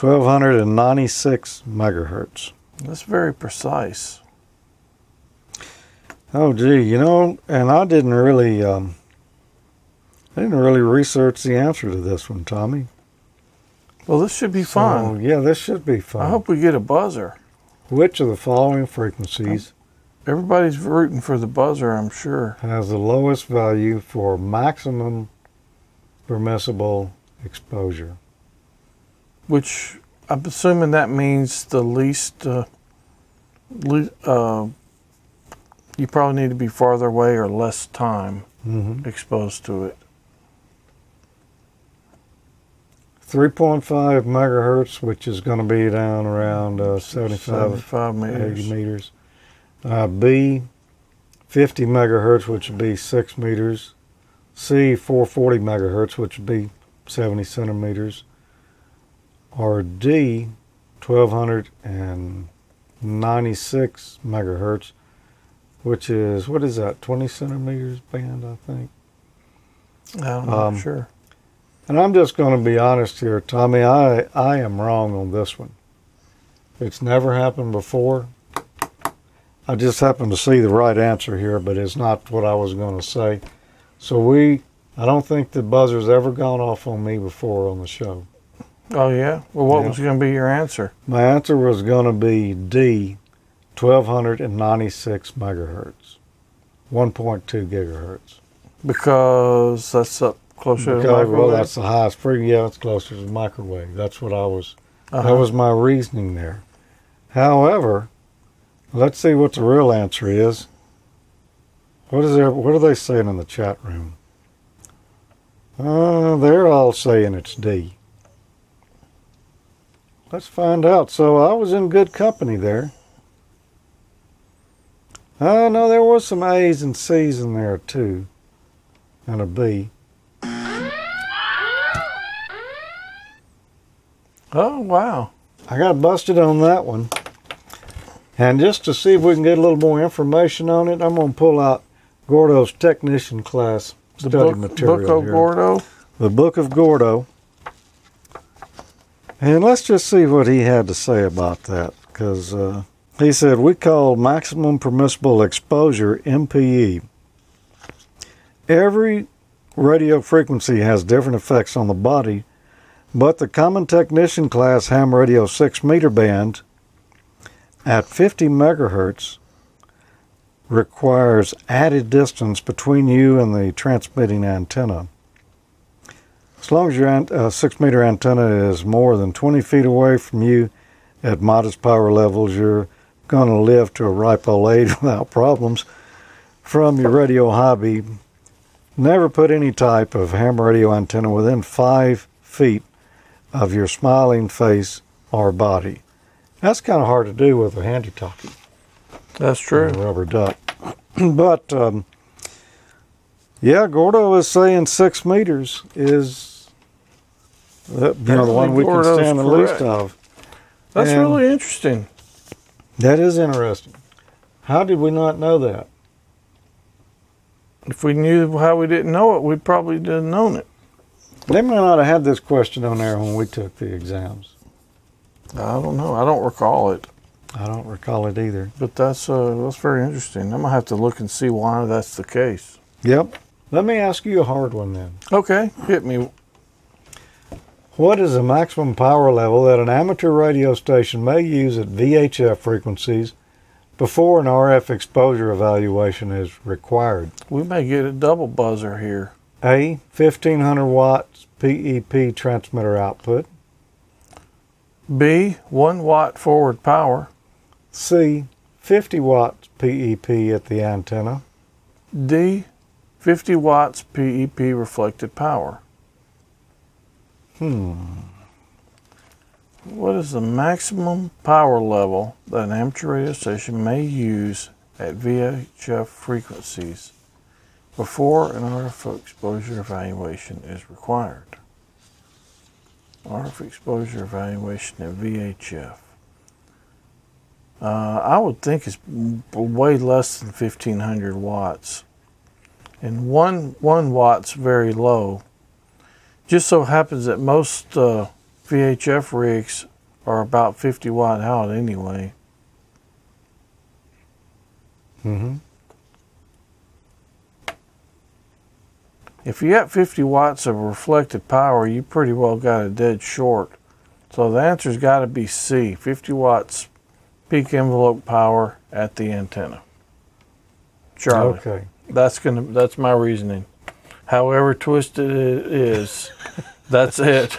1296 megahertz. That's very precise. Oh, gee, you know, and I didn't really, research the answer to this one, Tommy. Well, this should be fun. So, yeah, this should be fun. I hope we get a buzzer. Which of the following frequencies? Everybody's rooting for the buzzer, I'm sure. Has the lowest value for maximum permissible exposure. Which I'm assuming that means the least, you probably need to be farther away or less time exposed to it. 3.5 megahertz, which is going to be down around 75 meters. 80 meters. B, 50 megahertz, which would be 6 meters. C, 440 megahertz, which would be 70 centimeters. Or D, 1296 megahertz, which is, what is that, 20 centimeters band, I think. I'm not sure. And I'm just going to be honest here, Tommy, I am wrong on this one. It's never happened before. I just happened to see the right answer here, but it's not what I was going to say. So I don't think the buzzer's ever gone off on me before on the show. Oh, yeah? Well, what was going to be your answer? My answer was going to be D, 1,296 megahertz, 1.2 gigahertz. Because that's up. Closer to the microwave. Well, that's the highest frequency. Yeah, it's closer to the microwave. That's what I was. That was my reasoning there. However, let's see what the real answer is. What are they saying in the chat room? They're all saying it's D. Let's find out. So I was in good company there. No, there was some A's and C's in there too, and a B. Oh, wow. I got busted on that one. And just to see if we can get a little more information on it, I'm going to pull out Gordo's technician class study material. The Book of Gordo? The Book of Gordo. And let's just see what he had to say about that. Because he said, we call maximum permissible exposure MPE. Every radio frequency has different effects on the body, but the common technician class ham radio 6 meter band at 50 megahertz requires added distance between you and the transmitting antenna. As long as your 6 meter antenna is more than 20 feet away from you at modest power levels, you're going to live to a ripe old age without problems from your radio hobby. Never put any type of ham radio antenna within 5 feet of your smiling face or body. That's kind of hard to do with a handy-talkie. That's true. And a rubber duck. But, yeah, Gordo is saying 6 meters is the one we can stand the least of. That's really interesting. That is interesting. How did we not know that? If we knew how we didn't know it, we probably didn't have known it. They may not have had this question on there when we took the exams. I don't know. I don't recall it. I don't recall it either. But that's very interesting. I'm going to have to look and see why that's the case. Yep. Let me ask you a hard one then. Okay. Hit me. What is the maximum power level that an amateur radio station may use at VHF frequencies before an RF exposure evaluation is required? We may get a double buzzer here. A, 1,500 watts PEP transmitter output. B, 1 watt forward power. C, 50 watts PEP at the antenna. D, 50 watts PEP reflected power. What is the maximum power level that an amateur radio station may use at VHF frequencies before an RF exposure evaluation is required? RF exposure evaluation at VHF. I would think it's way less than 1,500 watts. And one watt's very low. Just so happens that most VHF rigs are about 50 watt out anyway. Mm-hmm. If you have 50 watts of reflected power, you pretty well got a dead short. So the answer's got to be C, 50 watts peak envelope power at the antenna. Charlie. Okay. That's my reasoning. However twisted it is, that's it.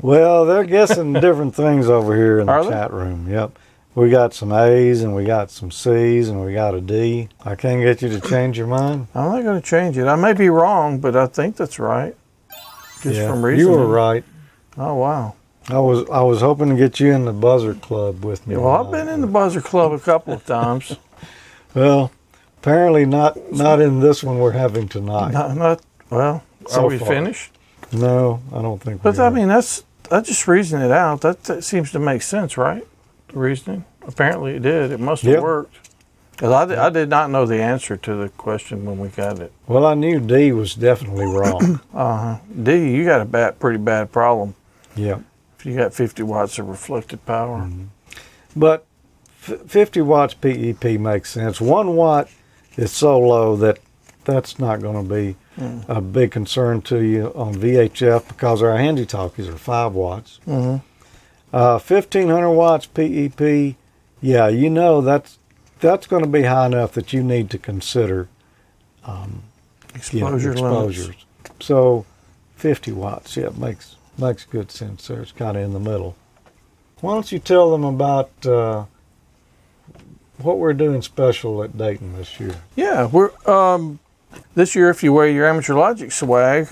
Well, they're guessing different things over here in the chat room. Yep. We got some A's, and we got some C's, and we got a D. I can't get you to change your mind. I'm not going to change it. I may be wrong, but I think that's right. From reasoning. You were right. Oh, wow. I was hoping to get you in the buzzer club with me. Well, I've been in the buzzer club a couple of times. Well, apparently not in this one we're having tonight. Are we finished? No, I don't think we are. But, I mean, I just reasoned it out. That seems to make sense, right? Reasoning? Apparently it did. It must have worked. Because I did not know the answer to the question when we got it. Well, I knew D was definitely wrong. D, you got a pretty bad problem. Yeah. If you got 50 watts of reflected power. Mm-hmm. But 50 watts PEP makes sense. 1 watt is so low that that's not going to be a big concern to you on VHF because our handy talkies are 5 watts. Mm-hmm. 1,500 watts PEP, yeah, you know that's going to be high enough that you need to consider exposures. So 50 watts, yeah, makes good sense there. It's kind of in the middle. Why don't you tell them about what we're doing special at Dayton this year? Yeah, we're this year, if you wear your Amateur Logic swag,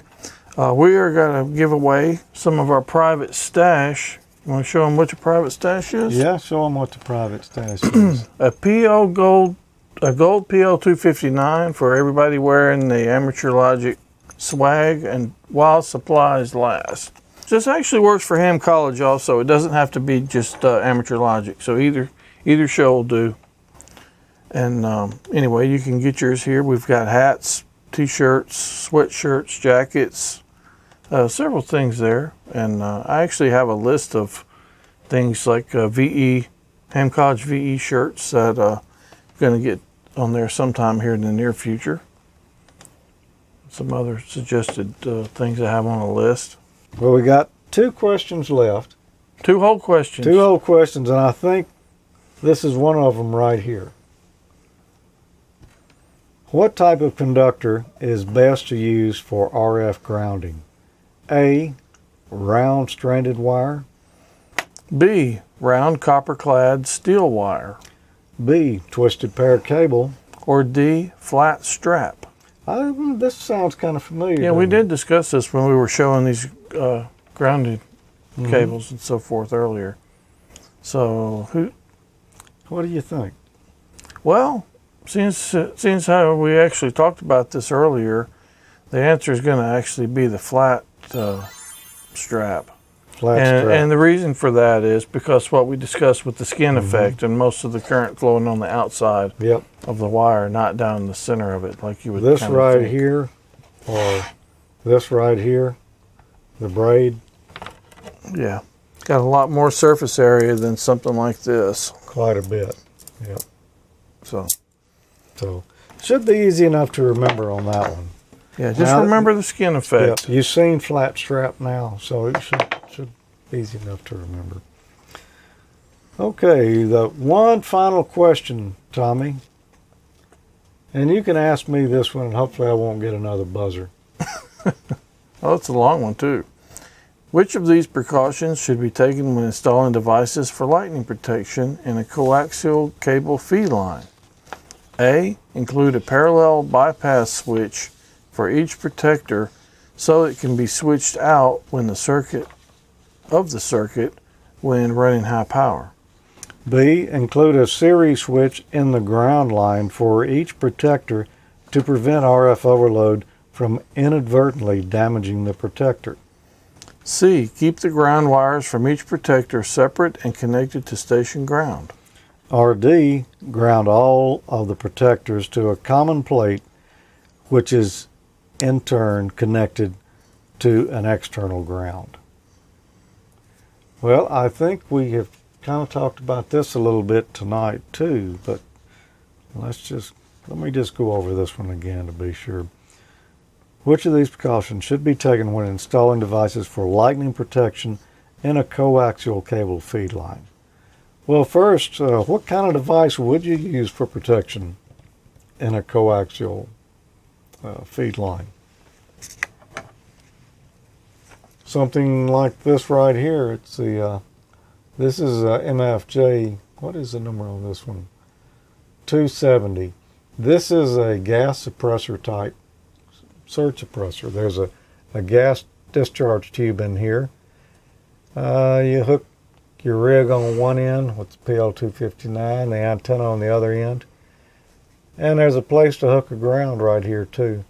we are going to give away some of our private stash. You want to show them what your private stash is? Yeah, show them what the private stash is. A gold PO 259 for everybody wearing the Amateur Logic swag and while supplies last. This actually works for Ham College also. It doesn't have to be just Amateur Logic. So either show will do. And anyway, you can get yours here. We've got hats, T-shirts, sweatshirts, jackets. Several things there, and I actually have a list of things like VE, Ham College VE shirts that I'm going to get on there sometime here in the near future. Some other suggested things I have on the list. Well, we got 2 questions left. 2 whole questions. 2 whole questions, and I think this is one of them right here. What type of conductor is best to use for RF grounding? A, round stranded wire. B, round copper-clad steel wire. B, twisted pair cable. Or D, flat strap. This sounds kind of familiar. Yeah, we did discuss this when we were showing these grounded cables and so forth earlier. So, what do you think? Well, since how we actually talked about this earlier, the answer is going to actually be the flat strap. And the reason for that is because what we discussed with the skin effect and most of the current flowing on the outside of the wire, not down the center of it like you would. This right here, or this right here, the braid. Yeah, got a lot more surface area than something like this. Quite a bit. Yep. So should be easy enough to remember on that one. Yeah, just now, remember the skin effect. Yeah, you've seen flat strap now, so it should be easy enough to remember. Okay, the one final question, Tommy. And you can ask me this one, and hopefully I won't get another buzzer. Oh, it's a long one, too. Which of these precautions should be taken when installing devices for lightning protection in a coaxial cable feed line? A, include a parallel bypass switch for each protector so it can be switched out when the circuit when running high power. B, include a series switch in the ground line for each protector to prevent RF overload from inadvertently damaging the protector. C, keep the ground wires from each protector separate and connected to station ground. Or D, ground all of the protectors to a common plate, which is in turn connected to an external ground. Well, I think we have kind of talked about this a little bit tonight too, but let me just go over this one again to be sure. Which of these precautions should be taken when installing devices for lightning protection in a coaxial cable feed line? Well, first, what kind of device would you use for protection in a coaxial feed line? Something like this right here. It's the this is a MFJ. What is the number on this one? 270. This is a gas suppressor type surge suppressor. There's a gas discharge tube in here. You hook your rig on one end with the PL259, the antenna on the other end. And there's a place to hook a ground right here, too.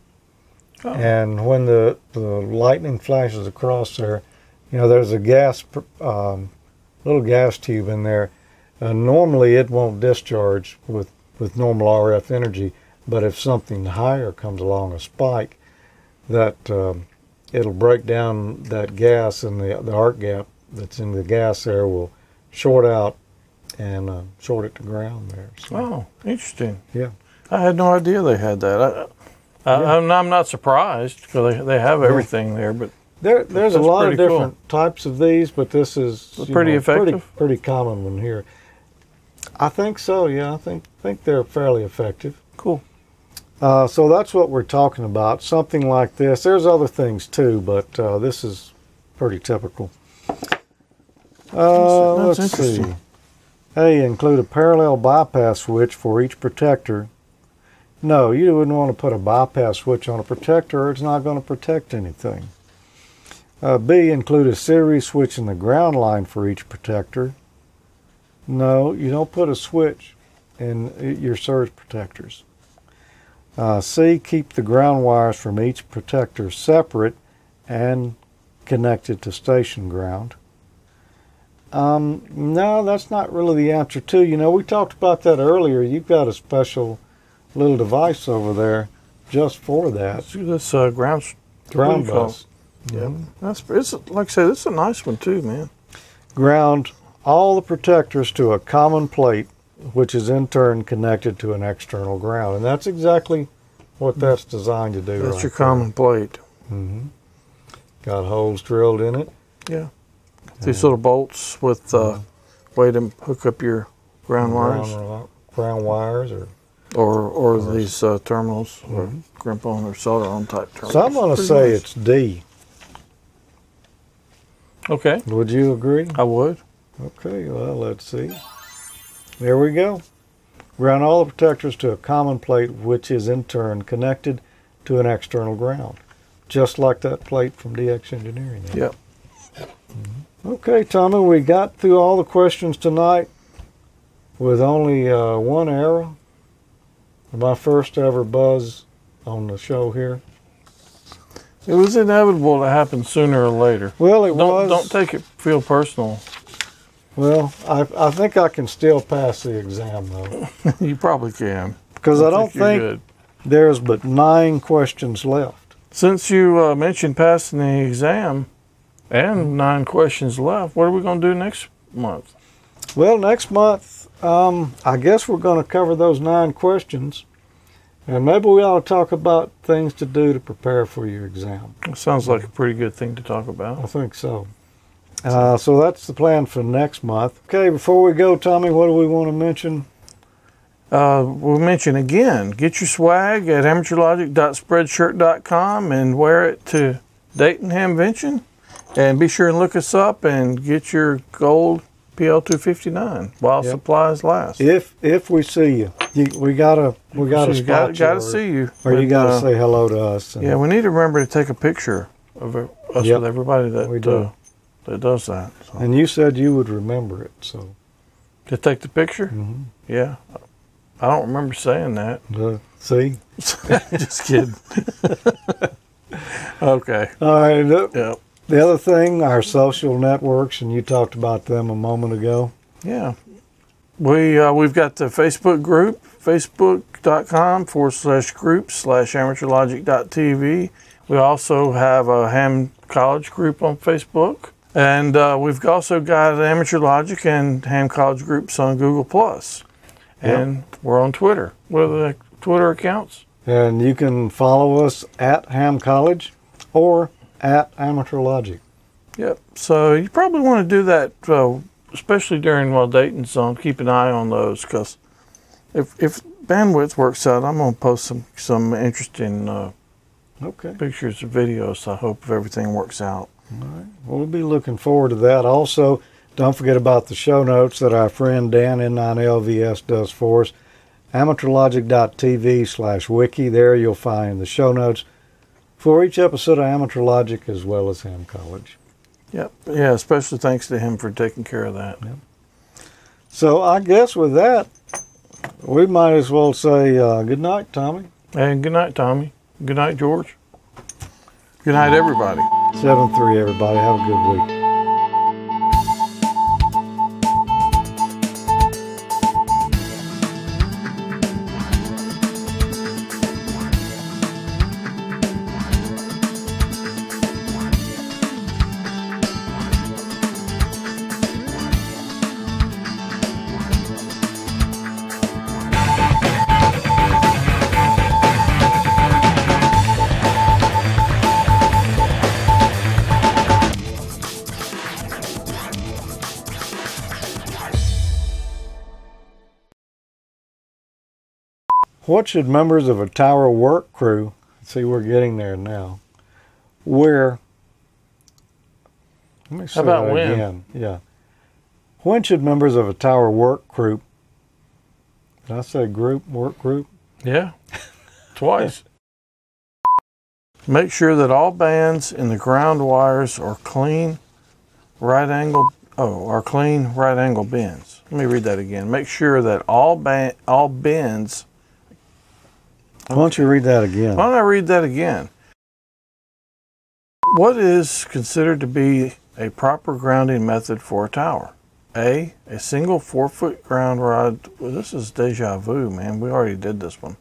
Oh. And when the lightning flashes across there, you know, there's a gas, little gas tube in there. Normally, it won't discharge with with normal RF energy, but if something higher comes along, a spike, that it'll break down that gas, and the arc gap that's in the gas there will short out and short it to ground there. So, oh, interesting. Yeah. I had no idea they had that. I'm not surprised, because they have everything there. But there's a lot of different types of these, but this is pretty common one here. I think so, yeah. I think they're fairly effective. Cool. So that's what we're talking about, something like this. There's other things too, but this is pretty typical. Let's see. Hey, include a parallel bypass switch for each protector. No, you wouldn't want to put a bypass switch on a protector, or it's not going to protect anything. B, include a series switch in the ground line for each protector. No, you don't put a switch in your surge protectors. C, keep the ground wires from each protector separate and connected to station ground. No, that's not really the answer too. You know, we talked about that earlier. You've got a special little device over there just for that. See this ground bus. Yeah, like I said, it's a nice one too, man. Ground all the protectors to a common plate, which is in turn connected to an external ground. And that's exactly what that's designed to do. That's right, your common plate. Mm-hmm. Got holes drilled in it. Yeah. These little bolts with way to hook up your ground wires. Ground wires or these terminals, or crimp-on or solder-on type terminals. So I'm going to say it's D. Okay. Would you agree? I would. Okay, well, let's see. There we go. Ground all the protectors to a common plate, which is in turn connected to an external ground, just like that plate from DX Engineering. Yep. Mm-hmm. Okay, Tommy, we got through all the questions tonight with only one error. My first ever buzz on the show here. It was inevitable to happen sooner or later. Well, it was. Don't take it feel personal. Well, I think I can still pass the exam, though. You probably can. Because I don't think there's but 9 questions left. Since you mentioned passing the exam and 9 questions left, what are we going to do next month? Well, next month, I guess we're going to cover those 9 questions. And maybe we ought to talk about things to do to prepare for your exam. That sounds like a pretty good thing to talk about. I think so. So that's the plan for next month. Okay, before we go, Tommy, what do we want to mention? We'll mention again, get your swag at AmateurLogic.spreadshirt.com and wear it to Dayton Hamvention. And be sure and look us up and get your gold PL259 while supplies last. If we see you, we gotta see you, or you gotta say hello to us. Yeah, we need to remember to take a picture of us with everybody that we do. That does that. So. And you said you would remember it, so to take the picture. Mm-hmm. Yeah, I don't remember saying that. See, just kidding. Okay. All right. Yep. The other thing, our social networks, and you talked about them a moment ago. Yeah. We've got the Facebook group, facebook.com/group/amateurlogic.tv. We also have a Ham College group on Facebook. And we've also got an Amateur Logic and Ham College groups on Google+. And we're on Twitter. What are the Twitter accounts? And you can follow us at Ham College or at Amateur Logic. Yep. So you probably want to do that, especially while Dayton's on. Keep an eye on those, because if bandwidth works out, I'm going to post some interesting pictures and videos, I hope, if everything works out. All right. Well, we'll be looking forward to that. Also, don't forget about the show notes that our friend Dan N9LVS does for us. AmateurLogic.tv/wiki. There you'll find the show notes for each episode of Amateur Logic, as well as Ham College. Yep. Yeah, especially thanks to him for taking care of that. Yep. So I guess with that, we might as well say good night, Tommy. And good night, Tommy. Good night, George. Good night, everybody. 7-3, everybody. Have a good week. What should members of a tower work crew, see we're getting there now, wear? Let me say that again. Yeah. When should members of a tower work group, did I say group, work group? Yeah, twice. Make sure that all bands in the ground wires are clean right angle bends. Let me read that again. Make sure that all bends. Why don't you read that again? Why don't I read that again? What is considered to be a proper grounding method for a tower? A single 4-foot ground rod. Well, this is deja vu, man. We already did this one.